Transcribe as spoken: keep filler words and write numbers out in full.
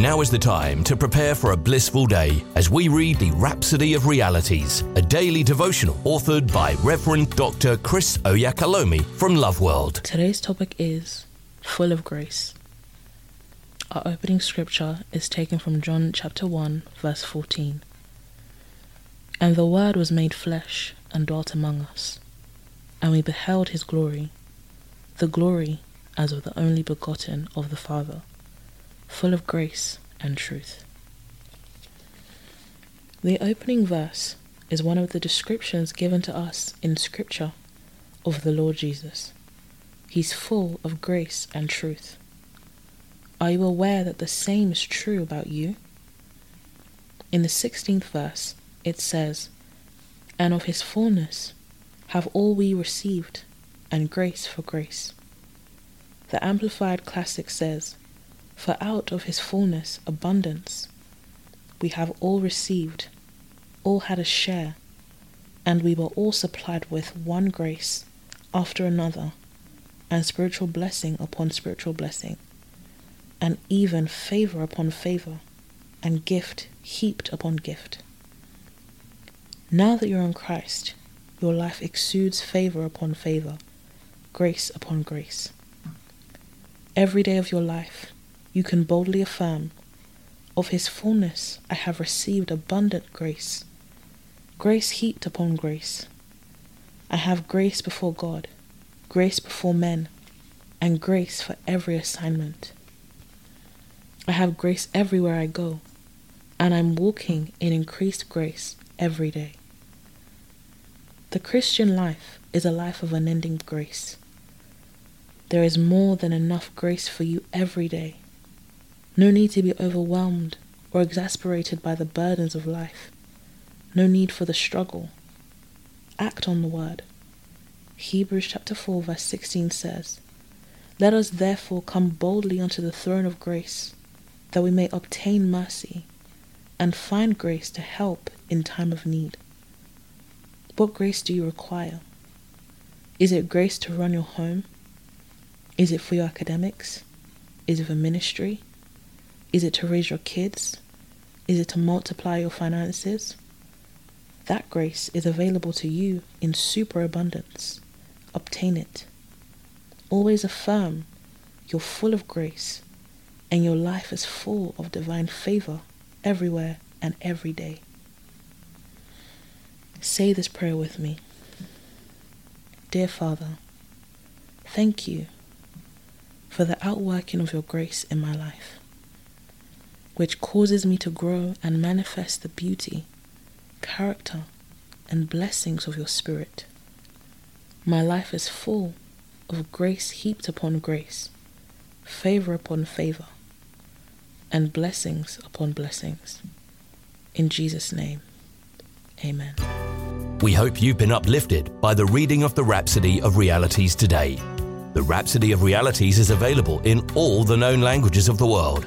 Now is the time to prepare for a blissful day as we read the Rhapsody of Realities, a daily devotional authored by Reverend Doctor Chris Oyakhilome from LoveWorld. Today's topic is Full of Grace. Our opening scripture is taken from John chapter one, verse fourteen. And the Word was made flesh and dwelt among us, and we beheld his glory, the glory as of the only begotten of the Father, full of grace and truth. The opening verse is one of the descriptions given to us in Scripture of the Lord Jesus. He's full of grace and truth. Are you aware that the same is true about you? In the sixteenth verse, it says, and of his fullness have all we received, and grace for grace. The Amplified Classic says, for out of his fullness, abundance, we have all received, all had a share, and we were all supplied with one grace after another, and spiritual blessing upon spiritual blessing, and even favour upon favour, and gift heaped upon gift. Now that you're in Christ, your life exudes favour upon favour, grace upon grace. Every day of your life, you can boldly affirm, of his fullness I have received abundant grace, grace heaped upon grace. I have grace before God, grace before men, and grace for every assignment. I have grace everywhere I go, and I'm walking in increased grace every day. The Christian life is a life of unending grace. There is more than enough grace for you every day. No need to be overwhelmed or exasperated by the burdens of life. No need for the struggle. Act on the word. Hebrews chapter four verse sixteen says, let us therefore come boldly unto the throne of grace, that we may obtain mercy and find grace to help in time of need. What grace do you require? Is it grace to run your home? Is it for your academics? Is it for ministry? Is it to raise your kids? Is it to multiply your finances? That grace is available to you in superabundance. Obtain it. Always affirm you're full of grace and your life is full of divine favor everywhere and every day. Say this prayer with me. Dear Father, thank you for the outworking of your grace in my life, which causes me to grow and manifest the beauty, character, and blessings of your Spirit. My life is full of grace heaped upon grace, favor upon favor, and blessings upon blessings. In Jesus' name, amen. We hope you've been uplifted by the reading of the Rhapsody of Realities today. The Rhapsody of Realities is available in all the known languages of the world.